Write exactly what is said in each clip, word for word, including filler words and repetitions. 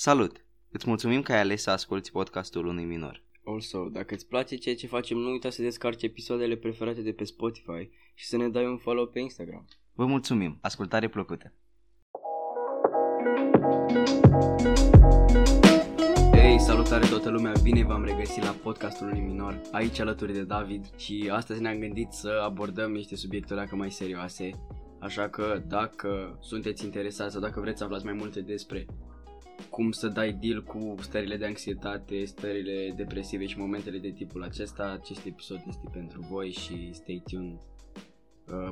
Salut! Îți mulțumim că ai ales să asculti podcastul unui minor. Also, dacă îți place ceea ce facem, nu uita să descarci episoadele preferate de pe Spotify și să ne dai un follow pe Instagram. Vă mulțumim! Ascultare plăcută! Hey, salutare toată lumea! Bine v-am regăsit la podcastul unui minor, aici alături de David, și astăzi ne-am gândit să abordăm niște subiecte dacă mai serioase, așa că dacă sunteți interesați sau dacă vreți să aflați mai multe despre cum să dai deal cu stările de anxietate, stările depresive și momentele de tipul acesta, acest episod este pentru voi și stay tuned.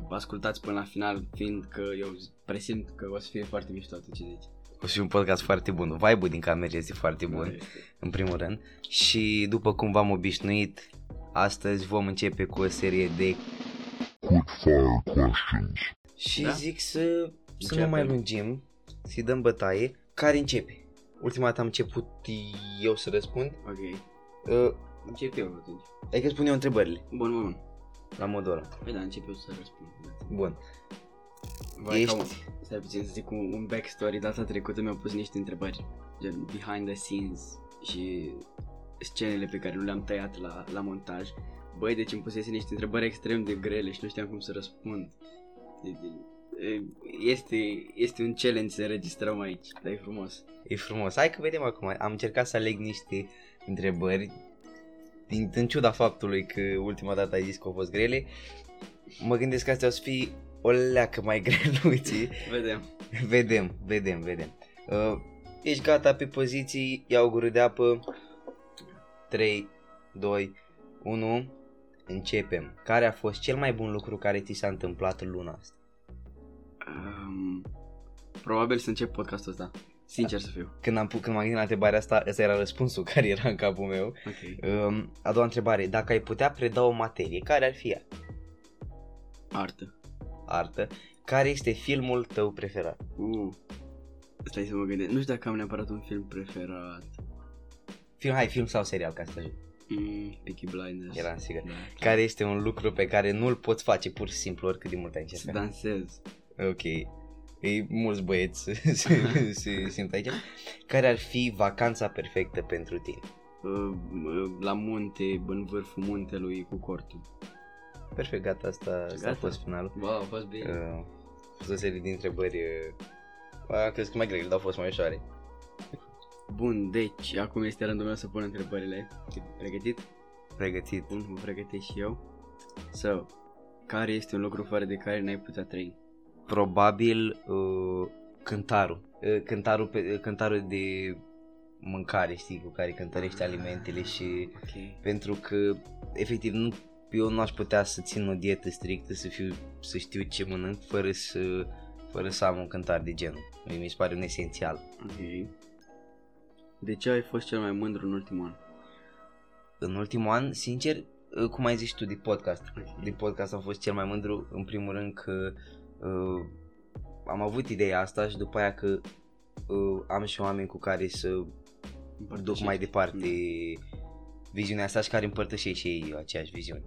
Ascultați până la final, fiindcă eu presimt că o să fie foarte mișto tot ce zici. O să fie un podcast foarte bun, vibe-ul din cameră este foarte bun, este. În primul rând. Și după cum v-am obișnuit, astăzi vom începe cu o serie de quick fire questions. Și da? zic să, să nu mai lungim, să-i dăm bătaie. Care începe? Ultima dată am început eu să răspund. Ok. Uh, încep eu atunci. Hai că spun eu întrebările. Bun, bun. La modul ăla. Păi da, încep eu să răspund. Bun. Vai, ești... Un... Stai puțin să zic un, un backstory. Data trecută mi-au pus niște întrebări, gen behind the scenes și scenele pe care nu le-am tăiat la, la montaj. Băi, deci îmi pusese niște întrebări extrem de grele și nu știam cum să răspund. De, de... Este, este un challenge să înregistrăm aici, dar e frumos. E frumos, hai că vedem acum, am încercat să aleg niște întrebări din, în ciuda faptului că ultima dată ai zis că au fost grele. Mă gândesc că astea o să fie o leacă mai greluții. Vedem Vedem, vedem, vedem uh, ești gata pe poziții, iau gură de apă. Trei, doi, unu, începem. Care a fost cel mai bun lucru care ți s-a întâmplat luna asta? Um, probabil să încep podcastul ăsta, sincer să fiu. Când am când m-am gândit la întrebarea asta, ăsta era răspunsul care era în capul meu. Okay. um, A doua întrebare, dacă ai putea preda o materie, care ar fi ea? Artă. Artă. Care este filmul tău preferat? Uh, stai să mă gândesc, nu știu dacă am neapărat un film preferat. Film, hai, film sau serial, ca să ajung. Mm, Peaky Blinders. Eram sigur. Da. Care este un lucru pe care nu-l poți face pur și simplu oricât de mult ai încercat? Să dansez. Ok, ei, mulți băieți se, se simt aici. Care ar fi vacanța perfectă pentru tine? La munte, în vârful muntelui cu cortul. Perfect, gata, asta, asta a fost finalul. Wow, a fost bine. uh, A fost o serie de întrebări, uh, am crezut că mai grele, dar au fost mai ușoare. Bun, deci acum este rândul meu să pun întrebările. Pregătit? Pregătit. Bun, mă pregătesc și eu. So, care este un lucru fără de care n-ai putea trăi? Probabil uh, cântarul, uh, cântarul, pe, uh, cântarul de mâncare, știi, cu care cântărești alimentele și okay. Pentru că efectiv nu, eu nu aș putea să țin o dietă strictă, să, fiu, să știu ce mănânc fără să, fără să am un cântar de genul, mi se pare un esențial. Okay. De ce ai fost cel mai mândru în ultimul an? În ultimul an, sincer, cum ai zis tu, de podcast, okay. De podcast am fost cel mai mândru, în primul rând că Uh, am avut ideea asta și după aia că uh, am și oameni cu care să duc mai departe viziunea asta și care împărtășesc și ei aceeași viziune.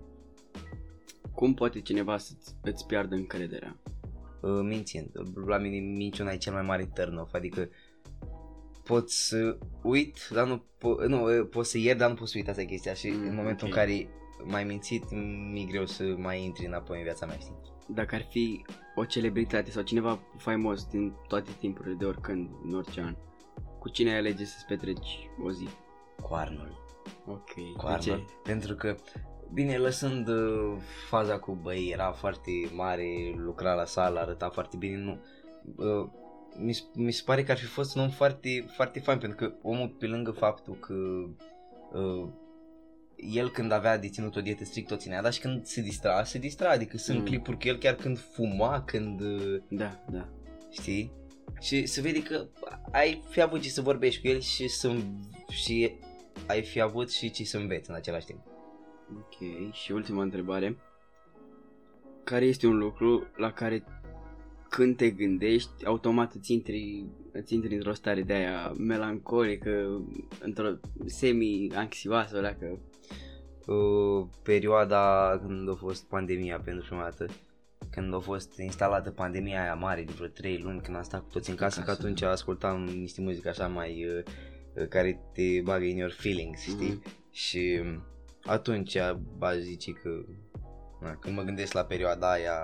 Cum poate cineva să-ți îți piardă încrederea? Uh, mințind, la mine minciuna e cel mai mare turn-off, adică pot să uit, dar nu, po- nu pot să iert, dar nu pot să uit, asta chestia și mm, în momentul okay. în care m-ai mințit, mi-e greu să mai intri înapoi în viața mea, știi? Dacă ar fi o celebritate sau cineva faimos din toate timpurile, de oricând, în orice an, cu cine ai alege să-ți petreci o zi? Cu Arnold. Ok. Cu Arnold. Pentru că, bine, lăsând uh, faza cu băi, era foarte mare, lucra la sală, arăta foarte bine, nu. Uh, mi, mi se pare că ar fi fost un om foarte, foarte fain, pentru că omul, pe lângă faptul că uh, el când avea de ținut o dietă strict o ținea, dar și când se distra, se distra, adică sunt mm. clipuri cu el chiar când fuma, când... Da, da. Știi? Și se vede că ai fi avut ce să vorbești cu el și, să... și ai fi avut și ce să înveți în același timp. Ok, și ultima întrebare. Care este un lucru la care când te gândești, automat îți intri, îți intri într-o stare de aia melancolică, într-o semi-anxioasă, alea că... Uh, perioada când a fost pandemia pentru prima dată, când a fost instalată pandemia aia mare de vreo trei luni, când am stat cu toți în casă, că atunci ascultam niște muzică așa mai uh, care te bagă in your feelings, știi? Mm-hmm. Și atunci aș zice că na, când mă gândesc la perioada aia,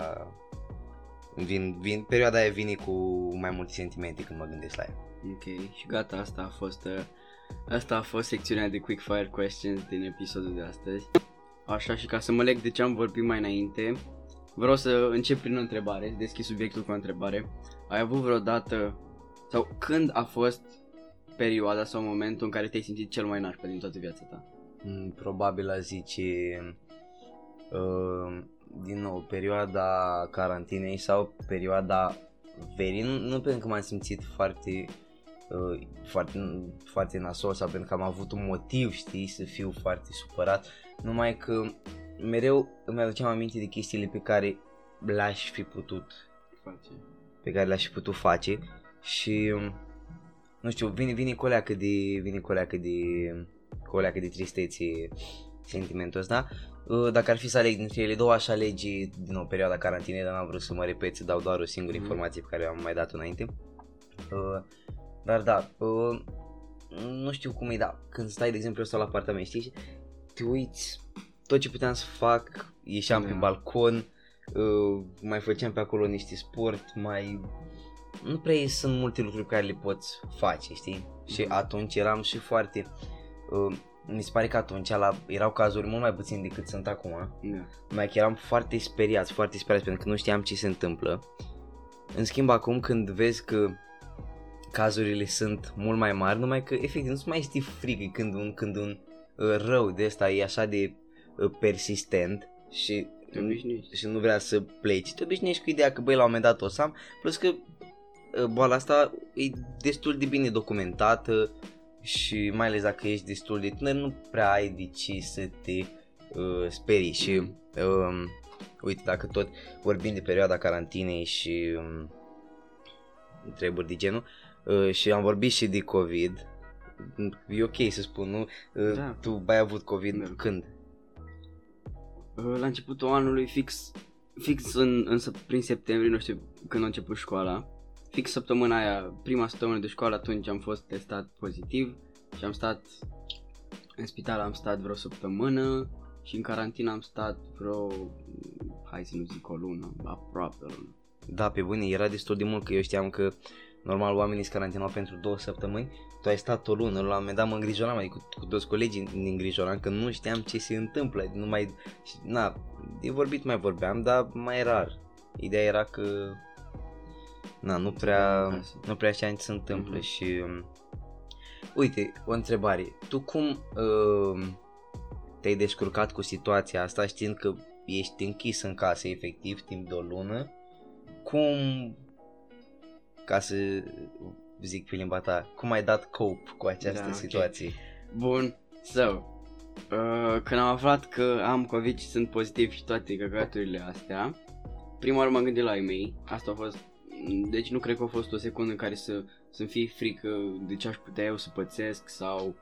vin, vin, perioada aia vine cu mai multe sentimente când mă gândesc la ea. Ok, și gata, asta a fost, asta a fost secțiunea de Quickfire Questions din episodul de astăzi. Așa, și ca să mă leg de ce am vorbit mai înainte, vreau să încep prin o întrebare, să deschid subiectul cu o întrebare. Ai avut vreodată, sau când a fost perioada sau momentul în care te-ai simțit cel mai nașpa din toată viața ta? Probabil a zice, uh, din nou, perioada carantinei sau perioada verii, nu, nu pentru că m-am simțit foarte, uh, foarte, foarte nasol sau pentru că am avut un motiv, știi, să fiu foarte supărat, numai că mereu îmi aduceam aminte de chestiile pe care le-aș fi putut face, pe care le-aș fi putut face și nu știu, vine, vine cu oleacă de, vine cu oleacă de, cu oleacă de tristețe sentimentul ăsta. Dacă ar fi să aleg dintre ele două, aș alege din nou perioada carantinei, dar n-am vrut să mă repet, să dau doar o singură mm-hmm. informație pe care am mai dat-o înainte. Dar da, nu știu cum e, da, când stai de exemplu ăsta la apartament, știi, te uiți, tot ce puteam să fac, ieșeam da. Pe balcon, mai făceam pe acolo niște sport, mai... Nu prea sunt multe lucruri care le poți face, știi? Mm-hmm. Și atunci eram și foarte... Mi se pare că atunci la, erau cazuri mult mai puțini decât sunt acum. Yeah. Mai că eram foarte speriați, foarte speriați pentru că nu știam ce se întâmplă. În schimb acum când vezi că cazurile sunt mult mai mari, numai că efectiv nu-ți mai este frică când un, când un uh, rău de ăsta e așa de uh, persistent și, și nu vrea să pleci. Te obișnuiești cu ideea că băi la un moment dat o să am, plus că uh, boala asta e destul de bine documentată. Și mai ales dacă ești destul de tânăr, nu prea ai de ce să te uh, sperii. Și uh, uite, dacă tot vorbim de perioada carantinei și um, întrebări de genul uh, și am vorbit și de COVID, e ok să spun, nu? Uh, da. Tu ai avut COVID da. Când? La începutul anului, fix, fix în, în, prin septembrie, nu știu când a început școala. Fix săptămâna aia, prima săptămână de școală, atunci am fost testat pozitiv și am stat în spital, am stat vreo săptămână și în carantină am stat vreo, hai să nu zic o lună, aproape o lună. Da, pe bune, era destul de mult, că eu știam că normal oamenii se carantinau pentru două săptămâni, tu ai stat o lună, la un moment dat mă îngrijoram, adică cu, cu toți colegii ne îngrijoram că nu știam ce se întâmplă, nu mai, na, de vorbit mai vorbeam, dar mai rar, ideea era că... Na, nu prea, nu prea știam ce se întâmplă mm-hmm. și um, uite, o întrebare, tu cum uh, te-ai descurcat cu situația asta știind că ești închis în casă efectiv timp de o lună, cum, ca să zic pe limba ta, cum ai dat cope cu această da, situație? Okay. Bun, so, uh, când am aflat că am COVID și sunt pozitiv și toate căcaturile astea, prima oară m-am gândit la ei mei, asta a fost. Deci nu cred că a fost o secundă în care să, să-mi fie frică de ce aș putea eu să pățesc sau,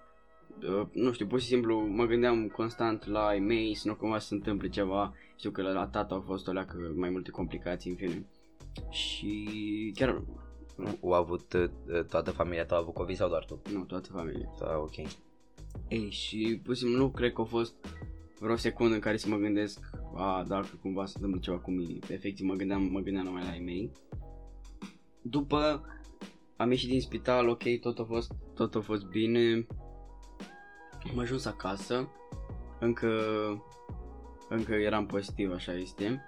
uh, nu știu, pur și simplu mă gândeam constant la ai mei, să nu cumva să se întâmple ceva, știu că la tata au fost o leacă mai multe complicații, în fine, și chiar... Au avut, uh, toată familia ta a avut COVID sau doar tu? Nu, toată familia. Da, ok. Ei, și pur și simplu nu cred că a fost vreo secundă în care să mă gândesc, a, dacă cumva se întâmplă ceva cu mine, efectiv mă gândeam, mă gândeam numai la ai mei. După am ieșit din spital, ok, tot a fost, tot a fost bine, am ajuns acasă, încă, încă eram pozitiv, așa este,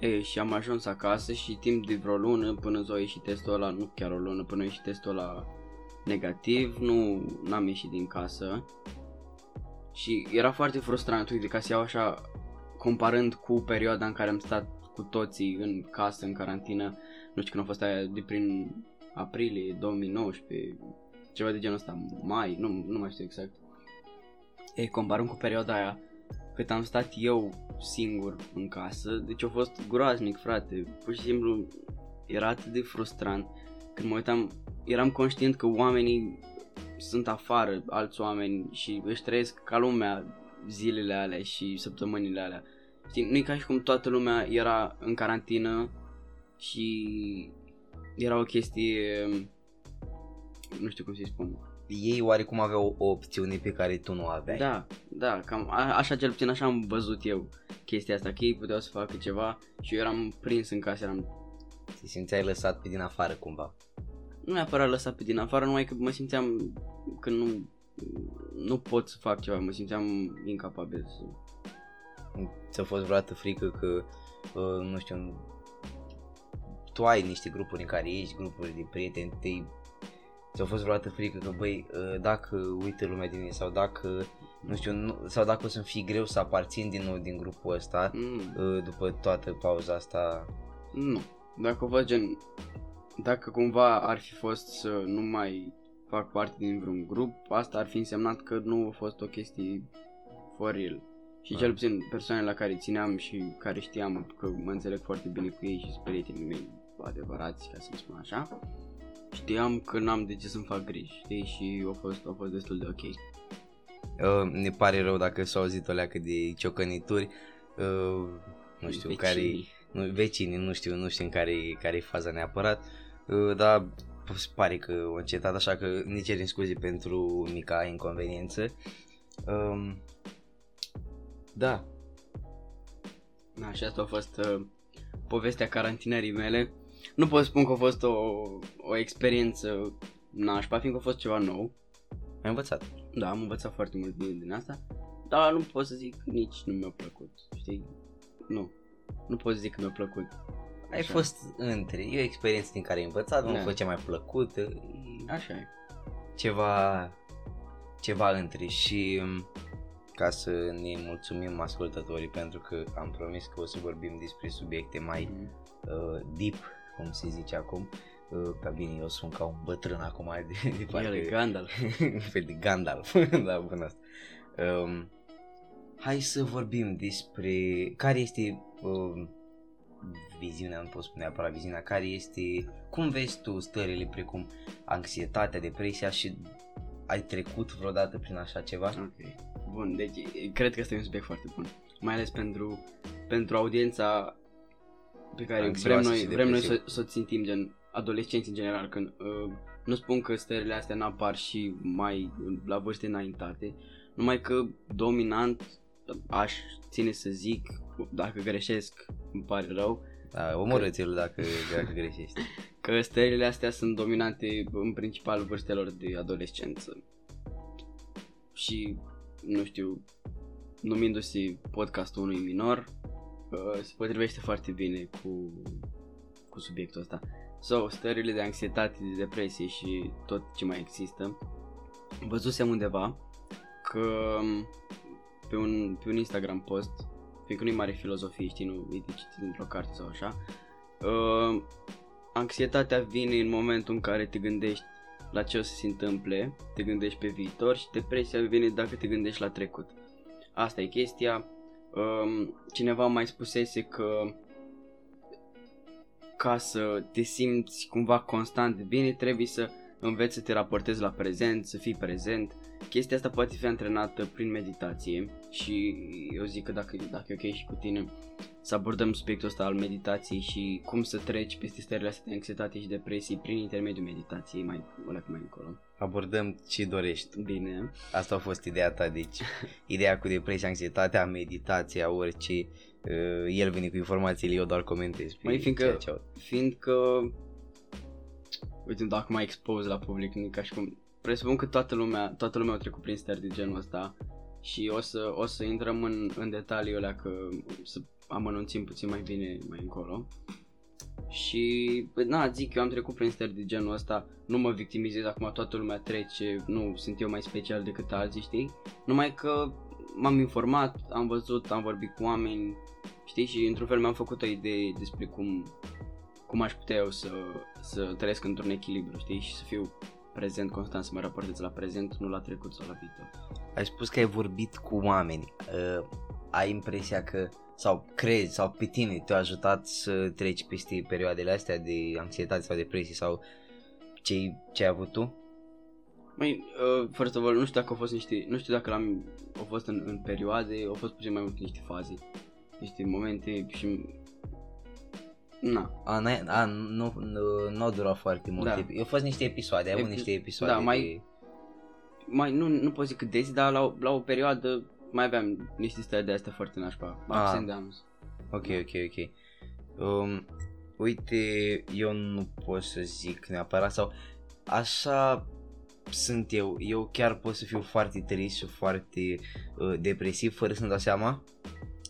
e, și am ajuns acasă și timp de vreo lună până zi a ieșit testul ăla, nu chiar o lună, până a ieșit testul ăla negativ, nu n-am ieșit din casă și era foarte frustrant, uite, ca să iau așa, comparând cu perioada în care am stat cu toții în casă, în carantină, nu știu când a fost aia, de prin aprilie două mii nouăsprezece, ceva de genul ăsta, mai, nu, nu mai știu exact. E, comparând cu perioada aia, cât am stat eu singur în casă, deci a fost groaznic, frate, pur și simplu era atât de frustrant. Când mă uitam, eram conștient că oamenii sunt afară, alți oameni, și își trăiesc ca lumea zilele alea și săptămânile alea. Știi, nu e ca și cum toată lumea era în carantină și era o chestie, nu știu cum să-i spun. Ei oarecum aveau o opțiune pe care tu nu o aveai. Da, da, cam a, așa, cel puțin așa am văzut eu chestia asta, că ei puteau să facă ceva și eu eram prins în casă, eram... Te simțeai lăsat pe din afară cumva? Nu neapărat lăsat pe din afară, numai că mă simțeam că nu, nu pot să fac ceva, mă simțeam incapabil să... Ți-a fost vreodată frică că, uh, nu știu, tu ai niște grupuri în care ești, grupuri de prieteni, te-i... ți-a fost vreodată frică că, băi, dacă uită lumea din mine sau dacă, nu știu, nu, sau dacă o să-mi fie greu să aparțin din nou din grupul ăsta, mm. după toată pauza asta? Nu, dacă o fac gen, dacă cumva ar fi fost să nu mai fac parte din vreun grup, asta ar fi însemnat că nu a fost o chestie for real. Și ah. cel puțin persoanele la care țineam și care știam că mă înțeleg foarte bine cu ei și sunt prietenii mei adevărați, ca să-mi spun așa, știam că n-am de ce să-mi fac griji, știi, și a fost, a fost destul de ok. Uh, ne pare rău dacă s-au auzit alea că de ciocănituri, uh, nu știu, vecinii. care-i, nu, vecinii, nu știu, nu știu în care-i, care-i faza neapărat, uh, dar pare că o încetat, așa că ne cerim scuze pentru mica inconveniență. Uh, da. Da, și asta a fost uh, povestea carantinării mele. Nu pot spun că a fost o, o experiență nașpa, fiindcă a fost ceva nou. Ai învățat? Da, am învățat foarte mult din, din asta, dar nu pot să zic nici nu mi-a plăcut, știi? Nu, nu pot să zic că mi-a plăcut. Așa. Ai fost între, e o experiență din care ai învățat, nu a fost cea mai plăcută. Așa e. Ceva, ceva între și... Ca să ne mulțumim ascultătorii pentru că am promis că o să vorbim despre subiecte mai mm. uh, deep, cum se zice acum, uh, ca bine eu sunt ca un bătrân acum de, de parcă... El Gandalf. Fel de Gandalf, da, bun asta. Um, hai să vorbim despre care este uh, viziunea, nu pot spune neapărat viziunea, care este, cum vezi tu stările precum anxietatea, depresia și ai trecut vreodată prin așa ceva? Ok, bun, deci cred că este un subiect foarte bun, mai ales pentru, pentru audiența pe care vrem noi, vrem noi să, să o țintim, gen adolescenți în general, când uh, nu spun că stările astea n-apar și mai la vârste înaintate, numai că dominant aș ține să zic, dacă greșesc îmi pare rău. Da, omorâți-l dacă, dacă greșești. Că stările astea sunt dominante în principal vârstelor de adolescență. Și, nu știu, numindu-se podcastul unui minor, se potrivește foarte bine cu, cu subiectul ăsta. So, stările de anxietate, de depresie și tot ce mai există. Văzusem undeva că pe un, pe un Instagram post, fiindcă nu-i mare filozofie, știi, nu e de citit dintr-o carte sau așa, uh, anxietatea vine în momentul în care te gândești la ce o să se întâmple, te gândești pe viitor, și depresia vine dacă te gândești la trecut. Asta e chestia. Uh, cineva mai spusese că ca să te simți cumva constant de bine, trebuie să înveți să te raportezi la prezent, să fii prezent. Chestia asta poate fi antrenată prin meditație și eu zic că dacă, dacă e ok și cu tine să abordăm subiectul ăsta al meditației și cum să treci peste stările astea de anxietate și depresii prin intermediul meditației, mai, mai încolo. Abordăm ce dorești. Bine. Asta a fost ideea ta, deci ideea cu depresia, anxietatea, meditația, orice, el vine cu informațiile, eu doar comentez. Mai fiindcă, ce fiindcă, uite, dacă mai expus la public, nu ca și cum... Presupun că toată lumea, toată lumea a trecut prin stări de genul ăsta și o să, o să intrăm în, în detaliile alea, că să amănunțim puțin mai bine mai încolo. Și, na, zic, eu am trecut prin stări de genul ăsta, nu mă victimizez, acum toată lumea trece, nu sunt eu mai special decât alții, știi? Numai că m-am informat, am văzut, am vorbit cu oameni, știi? Și într-un fel mi-am făcut o idee despre cum, cum aș putea eu să, să trăiesc într-un echilibru, știi? Și să fiu... prezent constant, să mă raportez la prezent, nu la trecut sau la viitor. Ai spus că ai vorbit cu oameni, uh, ai impresia că, sau crezi, sau pe tine te-a ajutat să treci peste perioadele astea de anxietate sau depresie sau ce ai avut tu? Măi, uh, first of all, nu știu dacă au fost niște, nu știu dacă l-am, au fost în, în perioade, au fost puțin mai mult niște faze. niște momente și... Na. A, n-a, a, nu, nu, nu a durat foarte mult. Da. Au fost niște episoade, ai avut Epi- niște episoade. Da, mai... De... mai nu, nu pot zic cât des, dar la o, la o perioadă mai aveam niște stări de astea foarte nașpa. Ups and downs. Ok, ok, ok. Um, uite, eu nu pot să zic neapărat sau... Așa sunt eu, eu chiar pot să fiu foarte trist și foarte uh, depresiv fără să-mi dau seama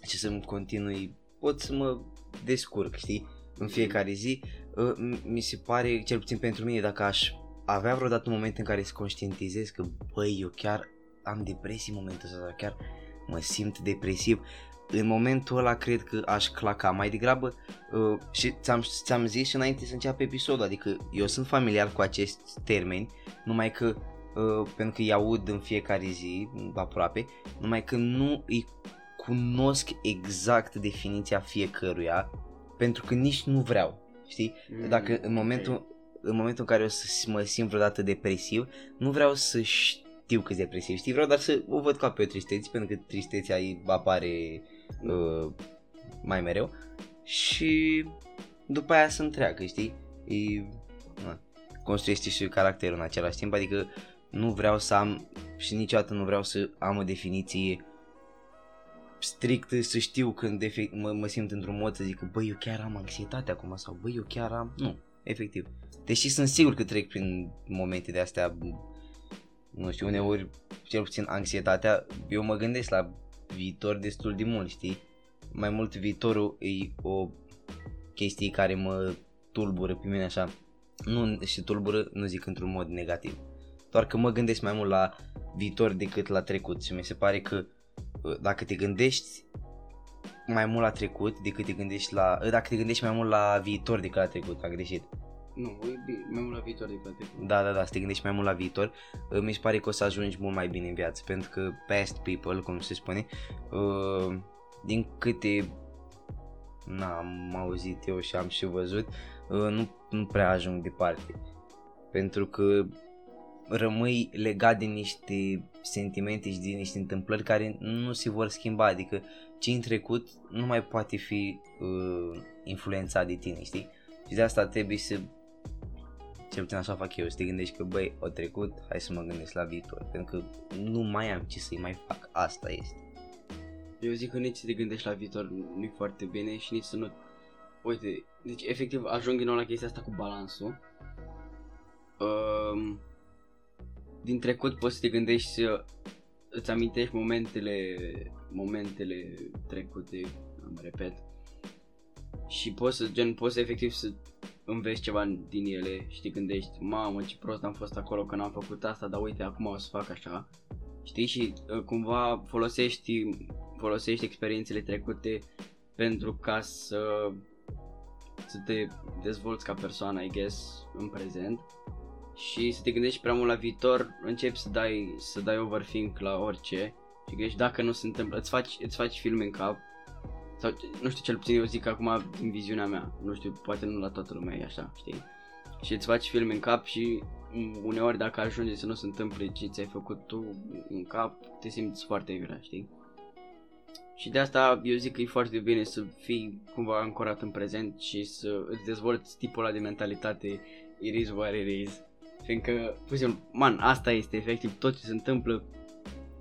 și să-mi continui, pot să mă descurc, știi, în fiecare zi. Uh, mi se pare, cel puțin pentru mine, dacă aș avea vreodată un moment în care să conștientizez că băi, eu chiar am depresii în momentul ăsta, chiar mă simt depresiv, în momentul ăla cred că aș claca mai degrabă. uh, și ți-am, ți-am zis și înainte să înceapă episodul, adică eu sunt familiar cu acești termeni, numai că uh, pentru că îi aud în fiecare zi aproape, numai că nu îi cunosc exact definiția fiecăruia, pentru că nici nu vreau, știi? Mm, Dacă în momentul, okay. în momentul în care eu să mă simt vreodată depresiv, nu vreau să știu cât depresiv, știi? Vreau doar să o văd ca pe o tristețe, pentru că tristețea îi apare Uh, mai mereu și după aia se întreagă, știi, e, na, construiește și caracterul în același timp, adică nu vreau să am și niciodată nu vreau să am o definiție strictă, să știu când efect, mă, mă simt într-un mod să zic că băi, eu chiar am anxietate acum sau băi, eu chiar am, nu, efectiv, deși sunt sigur că trec prin momente de astea, nu știu, uneori cel puțin anxietatea, eu mă gândesc la viitor destul de mult, știi? Mai mult viitorul e o chestie care mă tulbură pe mine așa. Nu, și tulbură nu zic într-un mod negativ, doar că mă gândesc mai mult la viitor decât la trecut și mi se pare că dacă te gândești mai mult la trecut decât te gândești la... Dacă te gândești mai mult la viitor decât la trecut, am greșit. Nu, mai mult la viitor decât la trecut. Da, da, da, să te gândești mai mult la viitor, mi se pare că o să ajungi mult mai bine în viață, pentru că past people, cum se spune, uh, din câte n-am auzit eu și am și văzut, uh, nu, nu prea ajung departe, pentru că rămâi legat de niște sentimente și de niște întâmplări care nu se vor schimba, adică ce în trecut nu mai poate fi uh, influențat de tine, știi? Și de asta trebuie să, cel puțin așa fac eu, să te gândești că băi, o trecut, hai să mă gândesc la viitor, pentru că nu mai am ce să-i mai fac, asta este. Eu zic că nici să te gândești la viitor nu-i foarte bine și nici să nu... Uite, deci efectiv ajung din nou la chestia asta cu balansul. Um, din trecut poți să te gândești să îți amintești momentele, momentele trecute, am repet. Și poți să, gen, poți efectiv să înveți ceva din ele și te gândești, mamă, ce prost am fost acolo că n-am făcut asta, dar uite, acum o să fac așa, știi, și cumva folosești, folosești experiențele trecute pentru ca să, să te dezvolți ca persoană, I guess, în prezent, și să te gândești prea mult la viitor, începi să dai, să dai overthink la orice și gândești dacă nu se întâmplă, îți faci, îți faci filme în cap. Sau, nu știu, cel puțin eu zic acum din viziunea mea, nu știu, poate nu la toată lumea e așa, știi? Și îți faci film în cap și uneori dacă ajunge să nu se întâmple ce ți-ai făcut tu în cap, te simți foarte grea, știi? Și de asta eu zic că e foarte bine să fii cumva ancorat în prezent și să îți dezvolți tipul ăla de mentalitate, it is what it is, fiindcă, pur și simplu, man, asta este efectiv, tot ce se întâmplă,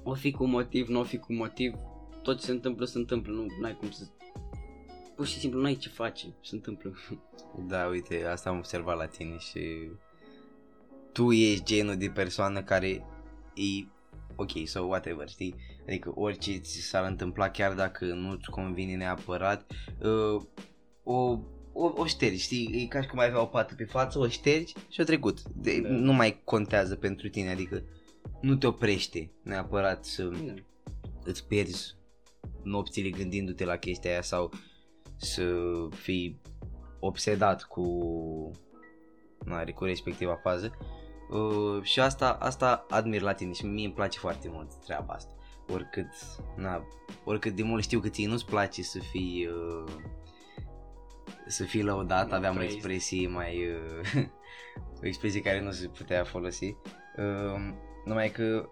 o fi cu motiv, nu o fi cu motiv, tot ce se întâmplă, se întâmplă, nu ai cum să... Pur și simplu, nu ai ce face, se întâmplă. Da, uite, asta am observat la tine și... Tu ești genul de persoană care e... Ok, so whatever, știi? Adică orice ți s-ar întâmpla, chiar dacă nu-ți convine neapărat, uh, o, o, o ștergi, știi? E ca și cum ai avea o pată pe față, o ștergi și o trecut. De, da. Nu mai contează pentru tine, adică nu te oprește neapărat să da. Îți pierzi nopțile gândindu-te la chestia aia sau să fii obsedat cu, na, cu respectiva fază. Uh, și asta, asta admir la tine și mie îmi place foarte mult treaba asta. Oricât, na, oricât de mult știu că ție nu-ți place să fii, uh, să fii lăudat, no, aveam o expresie mai, uh, o expresie care nu se putea folosi, uh, numai că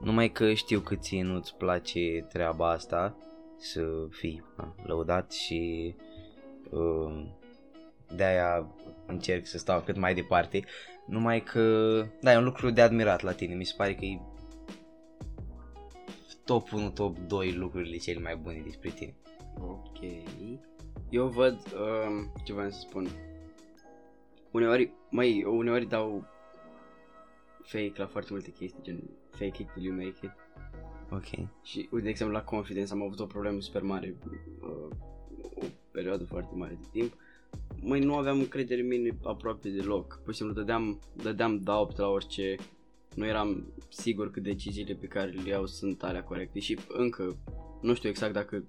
Numai că știu că ție nu-ți place treaba asta să fii lăudat și uh, de-aia încerc să stau cât mai departe, numai că, da, e un lucru de admirat la tine, mi se pare că e top unu, top doi lucrurile cele mai bune despre tine. Ok, eu văd, uh, ce vreau să spun, uneori, măi, uneori dau fake la foarte multe chestii, gen fake it till you make it. Ok. Și, de exemplu, la confidence am avut o problemă super mare, uh, o perioadă foarte mare de timp. Măi, nu aveam încredere în mine aproape deloc, pur și simplu dădeam, dădeam doubt la orice, nu eram sigur că deciziile pe care le iau sunt alea corecte și încă nu știu exact dacă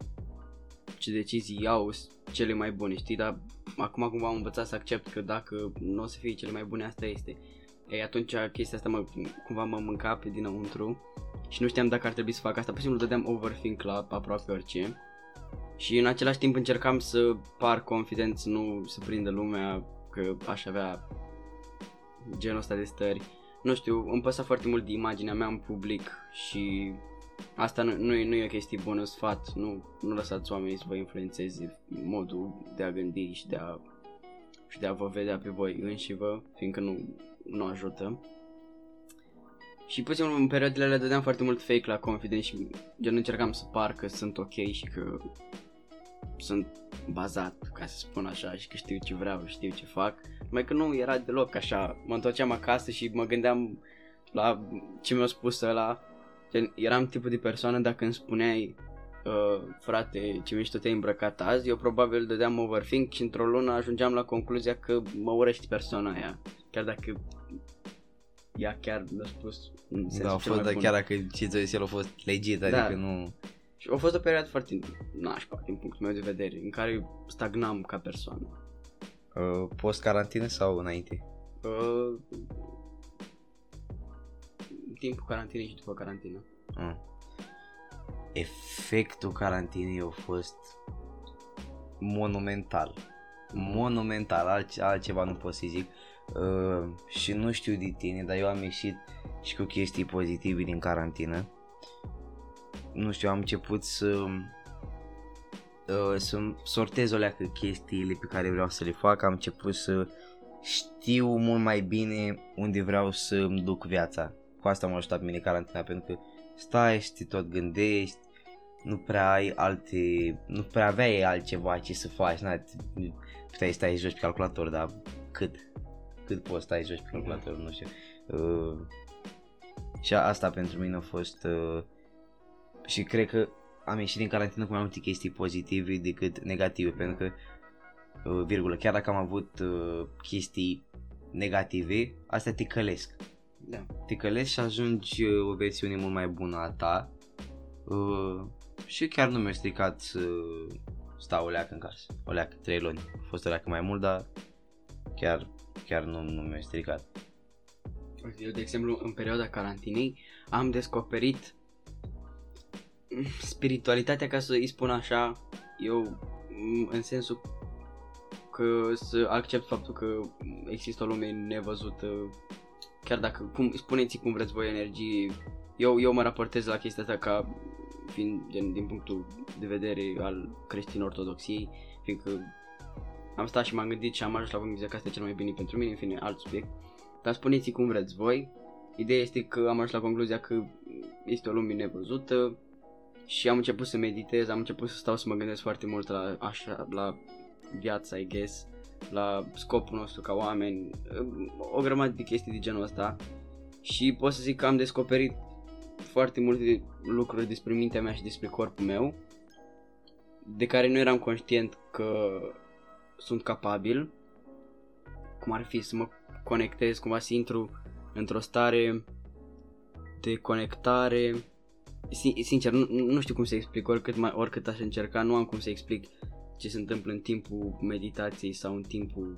ce decizii iau cele mai bune, știi, dar acum cumva am învățat să accept că dacă nu o să fie cele mai bune, asta este. Ei, atunci chestia asta mă, cumva mă mânca pe dinăuntru și nu știam dacă ar trebui să fac asta, pur și simplu dădeam overthink la aproape orice. Și în același timp încercam să par confident, să nu se prindă lumea, că aș avea genul ăsta de stări. Nu știu, îmi păsa foarte mult de imaginea mea în public și asta nu, nu, e, nu e o chestie bună, sfat, nu, nu lăsați oamenii să vă influențeze modul de a gândi și de a, și de a vă vedea pe voi înșivă, fiindcă nu, nu ajută. Și puțin în perioadele alea dădeam foarte mult fake la confident și gen încercam să par că sunt ok și că sunt bazat, ca să spun așa, și că știu ce vreau, știu ce fac. Mai că nu era deloc așa, mă întorceam acasă și mă gândeam la ce mi-a spus ăla. Gen, eram tipul de persoană, dacă îmi spuneai, uh, frate, ce mișto te-ai îmbrăcat azi, eu probabil dădeam overthink și într-o lună ajungeam la concluzia că mă urăști persoana aia, chiar dacă ea chiar mi-a spus în sensul da, cel mai bun. Chiar dacă ce ți-a zis el a fost legit, da. Adică nu... Și a fost o perioadă foarte nașpa din punctul meu de vedere, în care stagnam ca persoană. Uh, post-carantină sau înainte? Uh, timpul carantinei și după carantină. Uh. Efectul carantinei a fost monumental. Monumental, alt, altceva nu pot să zic. Uh, și nu știu de tine, dar eu am ieșit și cu chestii pozitive din carantină. Nu știu, am început să uh, să sortez o leacă chestiile pe care vreau să le fac. Am început să știu mult mai bine unde vreau să îmi duc viața. Cu asta m-a ajutat pe mine carantina, pentru că stai și te tot gândești, nu prea ai alte, nu prea aveai altceva ce să faci. Na, puteai stai jos pe calculator, dar cât? Cât poți stai jos pe calculator, nu știu. Uh, și asta pentru mine a fost... Uh, și cred că am ieșit din carantină cu mai multe chestii pozitive decât negative, pentru că, uh, virgulă, chiar dacă am avut uh, chestii negative, astea te călesc. Da. Te călesc și ajungi uh, o versiune mult mai bună a ta uh, și chiar nu mi-a stricat să uh, stau o leacă în casă, o leacă trei luni. A fost o leacă mai mult, dar chiar... Chiar nu, nu mi-a stricat. Eu, de exemplu, în perioada carantinei am descoperit spiritualitatea, ca să îi spun așa, eu, în sensul că să accept faptul că există o lume nevăzută, chiar dacă, cum, spuneți cum vreți voi energie, eu, eu mă raportez la chestia asta ca fiind din, din punctul de vedere al creștin-ortodoxiei, fiindcă am stat și m-am gândit și am ajuns la concluzia că asta e cel mai bine pentru mine, în fine, alt subiect. Dar spuneți cum vreți voi. Ideea este că am ajuns la concluzia că este o lume nevăzută și am început să meditez, am început să stau să mă gândesc foarte mult la, așa, la viața, I guess, la scopul nostru ca oameni, o grămadă de chestii de genul ăsta. Și pot să zic că am descoperit foarte multe lucruri despre mintea mea și despre corpul meu, de care nu eram conștient că sunt capabil, cum ar fi să mă conectez, cumva să intru într-o stare de conectare. Sincer, nu, nu știu cum să explic, oricât, mai, oricât aș încerca, nu am cum să explic ce se întâmplă în timpul meditației sau în timpul,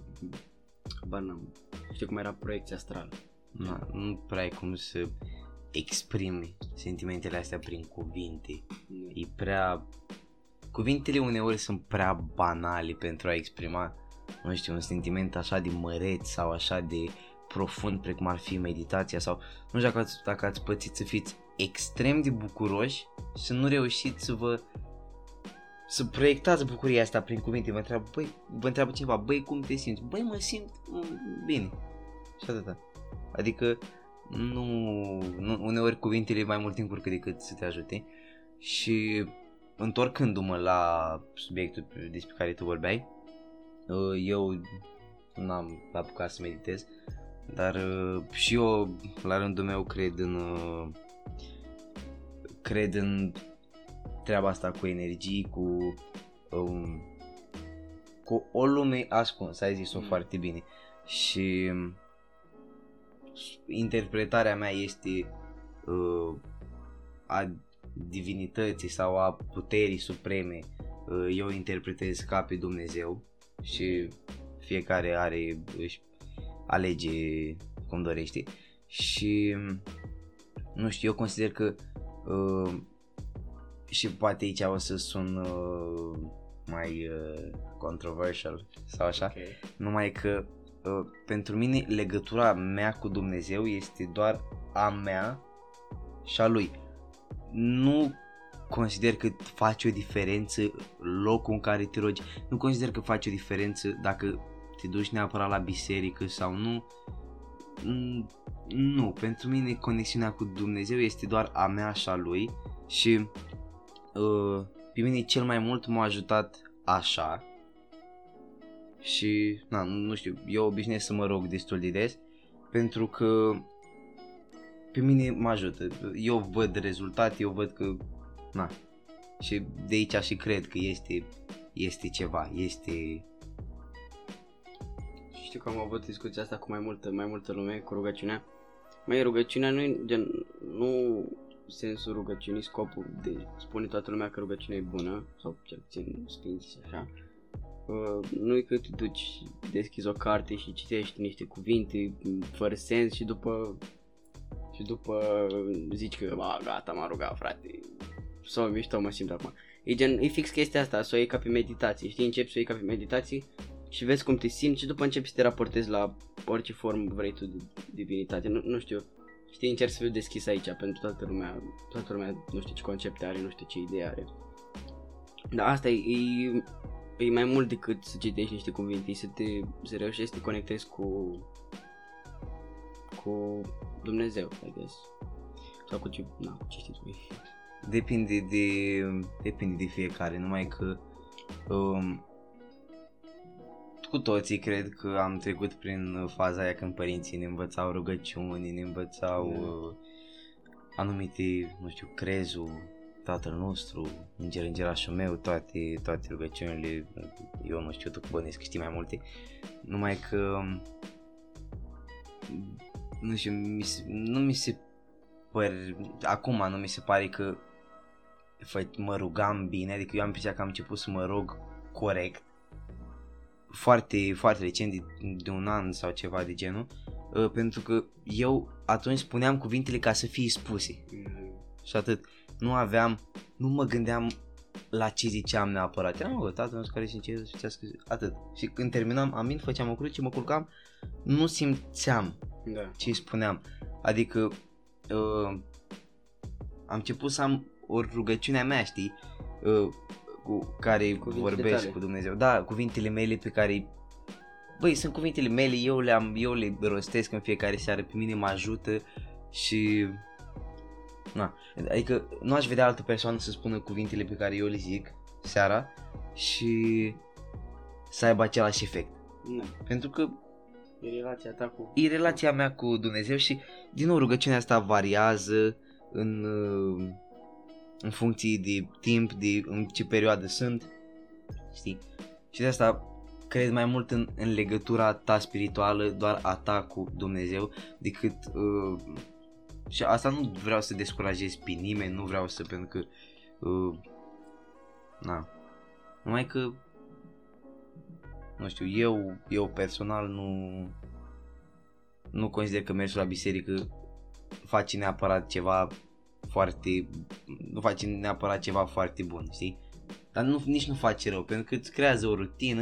ba n-am, știu cum era proiecția astrală. Na, nu prea ai cum să exprimi sentimentele astea prin cuvinte, mm. e prea... Cuvintele uneori sunt prea banale pentru a exprima, nu știu, un sentiment așa de măreț sau așa de profund precum ar fi meditația, sau nu știu dacă ați, dacă ați pățit să fiți extrem de bucuroși și să nu reușiți să vă să proiectați bucuria asta prin cuvinte. Vă întreabă, băi, vă întreabă cineva, băi, cum te simți? Băi, mă simt bine. Și atâta. Adică nu, nu, uneori cuvintele mai mult încurcă decât să te ajute. Și întorcându-mă la subiectul despre care tu vorbeai, eu n-am apucat să meditez, dar și eu la rândul meu cred în cred în treaba asta cu energii, cu um, cu o lume ascunsă, ai zis-o mm. foarte bine. Și interpretarea mea este uh, a divinității sau a puterii supreme. Uh, eu interpretez ca pe Dumnezeu și fiecare are, își alege cum dorește. Și nu știu, eu consider că uh, și poate aici o să sun uh, mai uh, controversial sau așa, okay. Numai că uh, pentru mine legătura mea cu Dumnezeu este doar a mea și a Lui. Nu consider că face o diferență locul în care te rogi, nu consider că face o diferență dacă te duci neapărat la biserică sau nu. Nu, pentru mine conexiunea cu Dumnezeu este doar a mea și a Lui. Și uh, pe mine cel mai mult m-a ajutat așa. Și na, nu știu, eu obișnuiesc să mă rog destul de des, pentru că pe mine mă ajută. Eu văd rezultat, eu văd că na. Și de aici și cred că este, este ceva, este... Știu că am avut discuția asta cu mai multă, mai multă lume, cu rugăciunea. Mai rugăciunea nu e gen, nu sensul rugăciunii, scopul de spune toată lumea că rugăciunea e bună, sau cel puțin sfinți așa. Uh, nu e că te duci, deschizi o carte și citești niște cuvinte fără sens și după și după zici că a, gata, m-a rugat, frate, s-o mișto, mă simt acum. E gen, e fix chestia asta, s-o iei ca pe meditații, știi, începi să o iei ca pe meditații și vezi cum te simți și după începi să te raportezi la orice formă vrei tu de divinitate, nu, nu știu, știi, încerc să fiu deschis aici pentru toată lumea, toată lumea nu știu ce concepte are, nu știu ce idee are. Dar asta e, e, e mai mult decât să citești niște cuvinte, să te, să reușești să te conectezi cu, cu Dumnezeu, I guess, sau cu ce, na, cu ce știi tu. Depinde de, depinde de fiecare, numai că... Um... Cu toții cred că am trecut prin faza aia când părinții ne învățau rugăciuni, ne învățau uh, anumite, nu știu, crezul, Tatăl nostru, înger, îngerașul meu, toate, toate rugăciunile, eu nu știu, tu cu bănesc știi mai multe, numai că, nu știu, mi se, nu mi se pare, acum nu mi se pare că fă, mă rugam bine, adică eu am impresia că am început să mă rog corect. Foarte, foarte recent, de, de un an sau ceva de genul, uh, pentru că eu atunci spuneam cuvintele ca să fie spuse și atât, nu aveam, nu mă gândeam la ce ziceam neapărat, eram o Tatăl nostru care sincer să fițească, atât, și când terminam amin, făceam o cruce, mă culcam, nu simțeam da. ce spuneam, adică uh, am început să am o rugăciunea mea, știi, uh, cu care cuvintele vorbesc tale cu Dumnezeu. Da, cuvintele mele pe care, băi, sunt cuvintele mele, eu le am, eu le rostesc în fiecare seară, pe mine mă ajută și na, adică nu aș vedea altă persoană să spună cuvintele pe care eu le zic seara și să aibă același efect. Nu. Pentru că e relația ta cu... E relația mea cu Dumnezeu și din nou rugăciunea asta variază în în funcție de timp, de în ce perioadă sunt, știi? Și de asta cred mai mult în, în legătura ta spirituală, doar a ta cu Dumnezeu, decât uh, și asta nu vreau să descurajez pe nimeni, nu vreau să, pentru că uh, na, numai că nu știu, eu, eu personal nu nu consider că mersul la biserică face neapărat ceva foarte, nu face neapărat ceva foarte bun, știi? Dar nu, nici nu face rău, pentru că îți creează o rutină.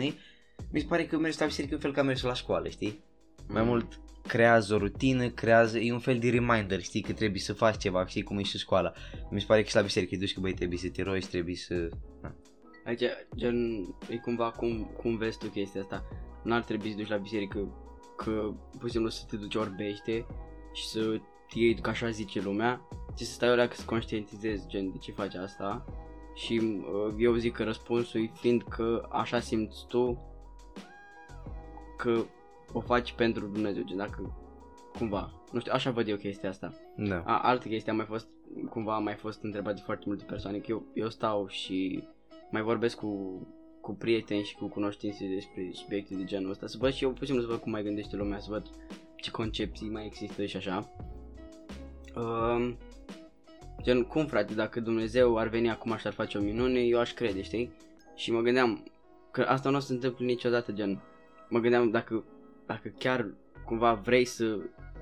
Mi se pare că mergi la biserică în fel ca mergi la școală, știi? Mm. Mai mult creează o rutină, creează, e un fel de reminder, știi? Că trebuie să faci ceva, știi? Cum e și școala. Mi se pare că și la biserică te duci că, băi, trebuie să te rogi, trebuie să... Na. Aici, gen, e cumva cum, cum vezi tu chestia asta. N-ar trebui să duci la biserică că, pur și simplu, să te duci orbește și să te iei, ca așa zice lumea. Ți să stai o leacă să conștientizezi, gen, de ce faci asta. Și eu zic că răspunsul e fiind că așa simți tu că o faci pentru Dumnezeu, gen, dacă cumva, nu știu, așa văd eu chestia asta. Da. A, altă chestie a mai fost, cumva am mai fost întrebat de foarte multe persoane, că eu, eu stau și mai vorbesc cu, cu prieteni și cu cunoștințe despre subiecte de genul ăsta, să văd și eu, puțin să văd cum mai gândește lumea, să văd ce concepții mai există și așa. Um, gen, cum frate, dacă Dumnezeu ar veni acum și ar face o minune, eu aș crede, știi? Și mă gândeam că asta nu o să se întâmple niciodată, gen, mă gândeam dacă, dacă chiar cumva vrei să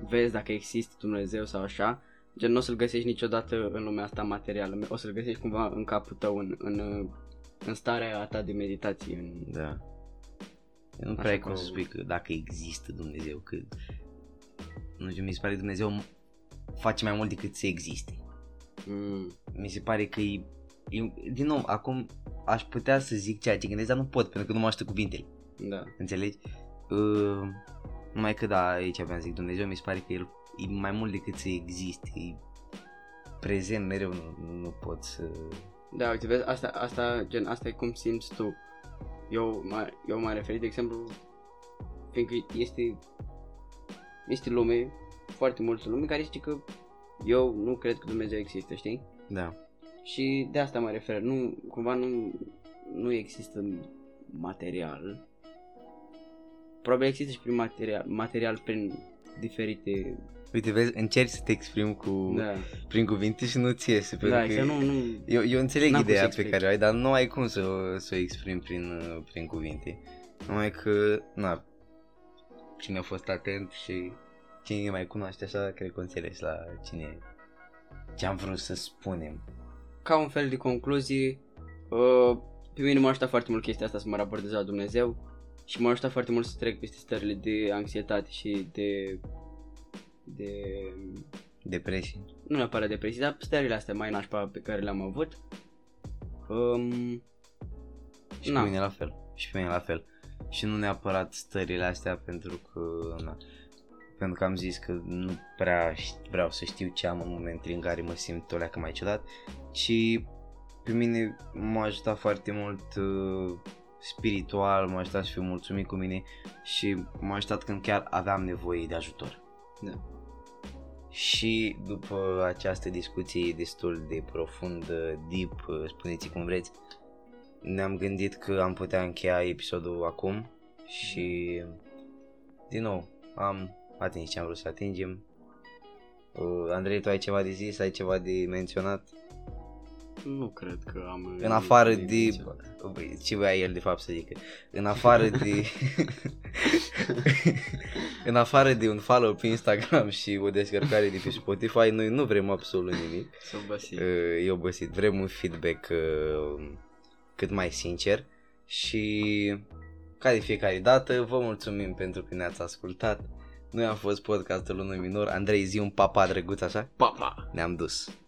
vezi dacă există Dumnezeu sau așa, gen, nu o să-l găsești niciodată în lumea asta materială, o să-l găsești cumva în capul tău, în, în, în starea ta de meditație. În... Da. Eu nu așa prea că... cum să spui că dacă există Dumnezeu, că, nu știu, mi se pare că Dumnezeu face mai mult decât să existe. Mm. Mi se pare că e, eu, din nou, acum aș putea să zic ceea ce gândesc, dar nu pot, pentru că nu mă ajută cuvintele. Da. Înțelegi? Uh, numai că da, aici aveam zic, Dumnezeu mi se pare că el e mai mult decât să existe, e prezent mereu, nu, nu pot să... Da, uite, vezi, asta, asta, gen, asta e cum simți tu. Eu, eu m-am referit, de exemplu, fiindcă este, este lume, foarte multă lume care zice că eu nu cred că Dumnezeu există, știi? Da. Și de asta mă refer, nu, cumva nu, nu există material. Probabil există și prin material, material prin diferite... Uite, vezi, încerci să te exprimi cu, da, prin cuvinte și nu ți iese. Da, că nu, nu, eu, eu înțeleg ideea pe care o ai, dar nu ai cum să o s-o exprimi prin, prin cuvinte. Numai că, na, cine a fost atent și cine mai cunoaște așa, cred că înțeles la cine, ce am vrut să spunem. Ca un fel de concluzie, uh, pe mine m-a ajutat foarte mult chestia asta, să mă raportez la Dumnezeu și m-a ajutat foarte mult să trec peste stările de anxietate și de... de... depresie. Nu neapărat depresie, dar stările astea mai nașpa pe care le-am avut. Um, și na. Pe mine la fel, și pe mine la fel. Și nu neapărat stările astea pentru că... Na. Pentru că am zis că nu prea vreau să știu ce am în momentul în care mă simt o leacă mai ciudat, ci pe mine m-a ajutat foarte mult uh, spiritual, m-a ajutat să fiu mulțumit cu mine și m-a ajutat când chiar aveam nevoie de ajutor. Da. Și după această discuție destul de profundă, deep, spuneți cum vreți, ne-am gândit că am putea încheia episodul acum și din nou am... atingi ce am vrut să atingem. uh, Andrei, tu ai ceva de zis? Ai ceva de menționat? Nu cred că am... În afară de... de... ce voia el de fapt să zică? În afară de... în afară de un follow pe Instagram și o descărcare de pe Spotify, noi nu vrem absolut nimic. S-a obosit. Uh, e obosit. Vrem un feedback uh, cât mai sincer și ca de fiecare dată vă mulțumim pentru că ne-ați ascultat. Noi am fost podcastul unui minor. Andrei, zi un papa drăguț așa. Papa. Ne-am dus.